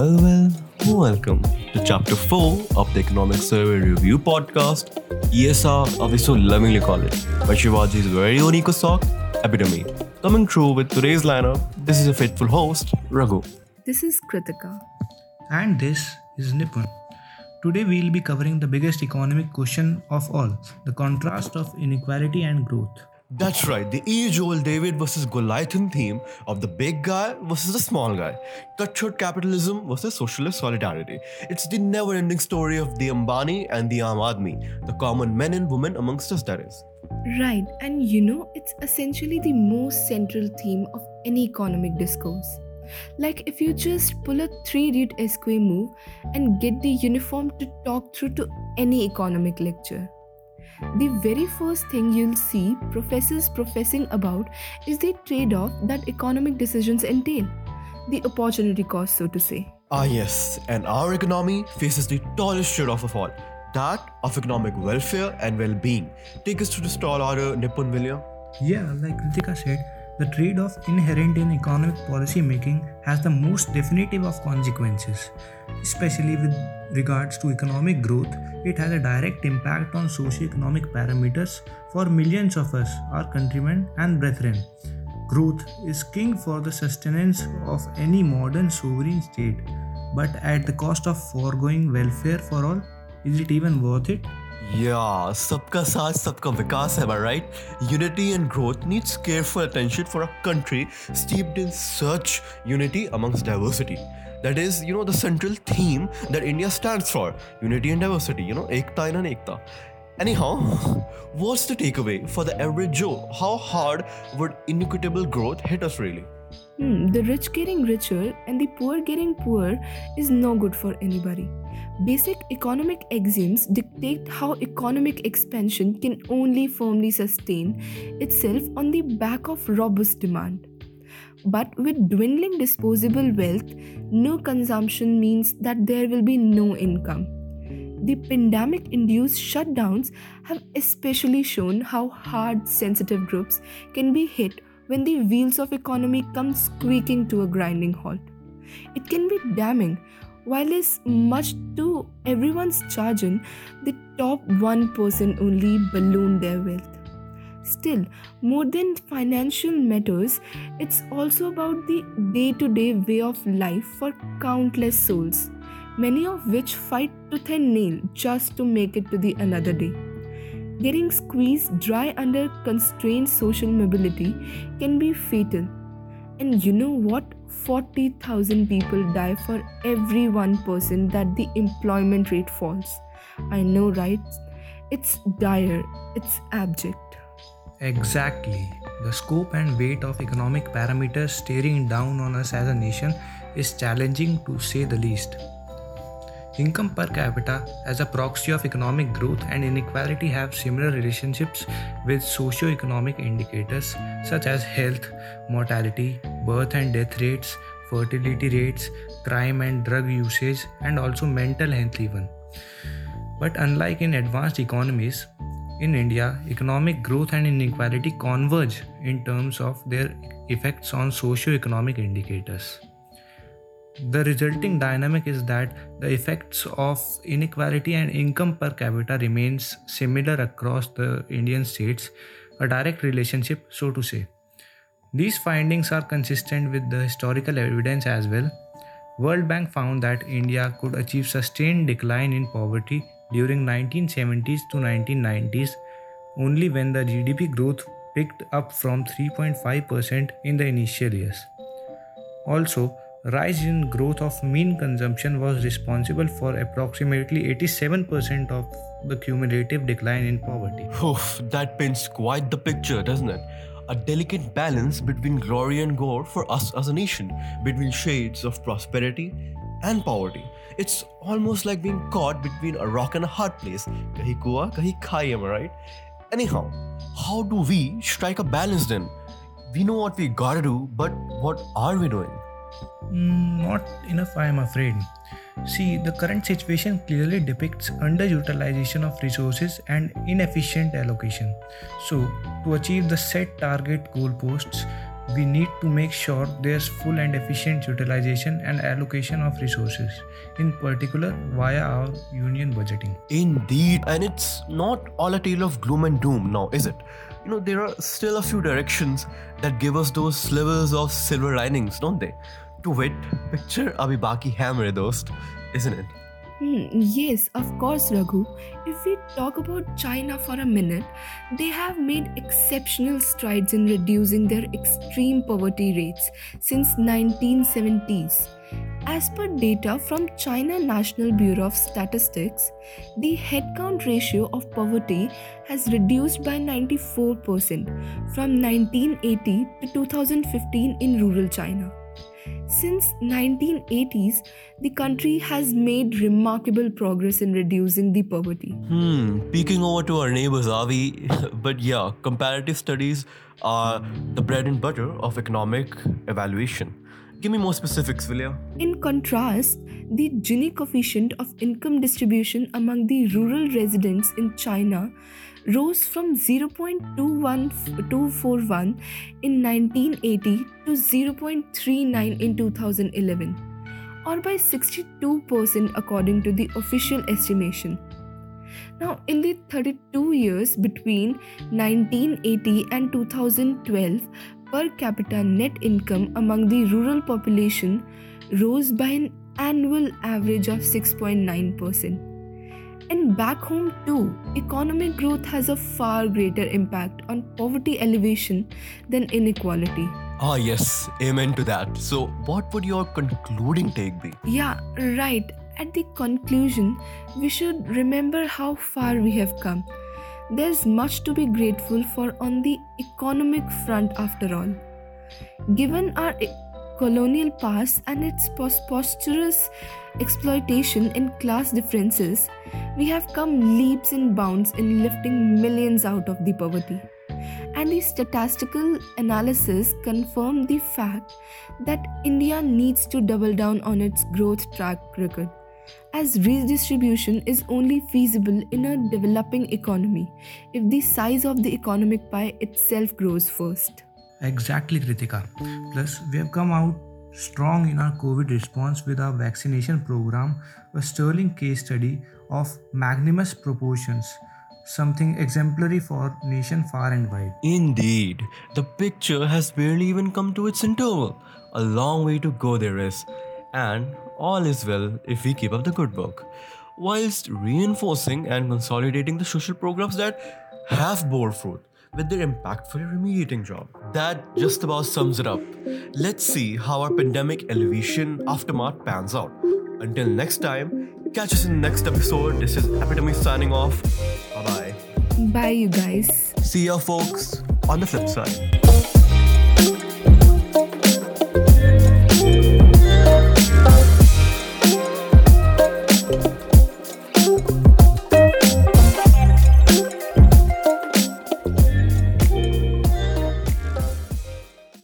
Well, welcome to Chapter 4 of the Economic Survey Review Podcast, ESR as we so lovingly call it, by Shivaji's very own eco sock, Epidemi. Coming through with today's lineup, this is your faithful host, Ragu. This is Kritika. And this is Nippon. Today we will be covering the biggest economic question of all, the contrast of inequality and growth. That's right, the age-old David versus Goliathan theme of the big guy versus the small guy. Cutthroat capitalism versus socialist solidarity. It's the never-ending story of the Ambani and the Amadmi, the common men and women amongst us, that is. Right, and it's essentially the most central theme of any economic discourse. Like if you just pull a 3-read SQA move and get the uniform to talk through to any economic lecture. The very first thing you'll see professors professing about is the trade-off that economic decisions entail, the opportunity cost, so to say. Ah yes, and our economy faces the tallest trade-off of all, that of economic welfare and well-being. Take us through this tall order, Nippon William. Yeah, like Ritika said, the trade-off inherent in economic policy-making has the most definitive of consequences. Especially with regards to economic growth, it has a direct impact on socio-economic parameters for millions of us, our countrymen and brethren. Growth is king for the sustenance of any modern sovereign state, but at the cost of foregoing welfare for all, is it even worth it? Yeah, Sabka Saath Sabka Vikas, am I right? Unity and growth needs careful attention for a country steeped in such unity amongst diversity. That is, the central theme that India stands for, unity and diversity, ekta mein ekta. Anyhow, what's the takeaway for the average Joe? How hard would inequitable growth hit us really? The rich getting richer and the poor getting poorer is no good for anybody. Basic economic axioms dictate how economic expansion can only firmly sustain itself on the back of robust demand. But with dwindling disposable wealth, no consumption means that there will be no income. The pandemic-induced shutdowns have especially shown how hard sensitive groups can be hit when the wheels of economy come squeaking to a grinding halt. It can be damning. While it's much to everyone's chagrin, the top 1% only balloon their wealth. Still, more than financial matters, it's also about the day-to-day way of life for countless souls, many of which fight tooth and nail just to make it to the another day. Getting squeezed dry under constrained social mobility can be fatal. And you know what? 40,000 people die for every one person that the employment rate falls. I know, right? It's dire. It's abject. Exactly. The scope and weight of economic parameters staring down on us as a nation is challenging to say the least. Income per capita as a proxy of economic growth and inequality have similar relationships with socio-economic indicators such as health, mortality, birth and death rates, fertility rates, crime and drug usage, and also mental health even. But unlike in advanced economies, in India, economic growth and inequality converge in terms of their effects on socio-economic indicators. The resulting dynamic is that the effects of inequality and income per capita remains similar across the Indian states, a direct relationship, so to say. These findings are consistent with the historical evidence as well. World Bank found that India could achieve sustained decline in poverty during 1970s to 1990s only when the GDP growth picked up from 3.5% in the initial years. Also, rise in growth of mean consumption was responsible for approximately 87% of the cumulative decline in poverty. Oof, that paints quite the picture, doesn't it? A delicate balance between glory and gore for us as a nation, between shades of prosperity and poverty. It's almost like being caught between a rock and a hard place. Kahi kua, kahi khai, am I right? Anyhow, how do we strike a balance then? We know what we gotta do, but what are we doing? Not enough, I am afraid. See, the current situation clearly depicts underutilization of resources and inefficient allocation. So, to achieve the set target goalposts, We need to make sure there's full and efficient utilization and allocation of resources, in particular via our union budgeting. Indeed, and it's not all a tale of gloom and doom now, is it? You know, there are still a few directions that give us those slivers of silver linings, don't they? To wit, picture abhi baki hai mere dost, isn't it? Yes, of course, Ragu. If we talk about China for a minute, they have made exceptional strides in reducing their extreme poverty rates since 1970s. As per data from China National Bureau of Statistics, the headcount ratio of poverty has reduced by 94% from 1980 to 2015 in rural China. Since 1980s, the country has made remarkable progress in reducing the poverty. Peeking over to our neighbors, Avi, but yeah, comparative studies are the bread and butter of economic evaluation. Give me more specifics, Vilya. In contrast, the Gini coefficient of income distribution among the rural residents in China rose from 0.24241 in 1980 to 0.39 in 2011, or by 62% according to the official estimation. Now, in the 32 years between 1980 and 2012, per capita net income among the rural population rose by an annual average of 6.9%. And back home too, economic growth has a far greater impact on poverty elevation than inequality. Ah yes, amen to that. So what would your concluding take be? Yeah, right. At the conclusion, we should remember how far we have come. There's much to be grateful for on the economic front after all. Given our colonial past and its preposterous exploitation and class differences, we have come leaps and bounds in lifting millions out of the poverty. And the statistical analysis confirmed the fact that India needs to double down on its growth track record, as redistribution is only feasible in a developing economy if the size of the economic pie itself grows first. Exactly, Kritika. Plus, we have come out strong in our COVID response with our vaccination program, a sterling case study of magnanimous proportions, something exemplary for nation far and wide. Indeed, the picture has barely even come to its interval. A long way to go there is, and all is well if we keep up the good work, whilst reinforcing and consolidating the social programs that have borne fruit with their impactful remediating job. That just about sums it up. Let's see how our pandemic elevation aftermath pans out. Until next time, catch us in the next episode. This is Epidemi signing off. Bye-bye. Bye, you guys. See ya, folks, on the flip side.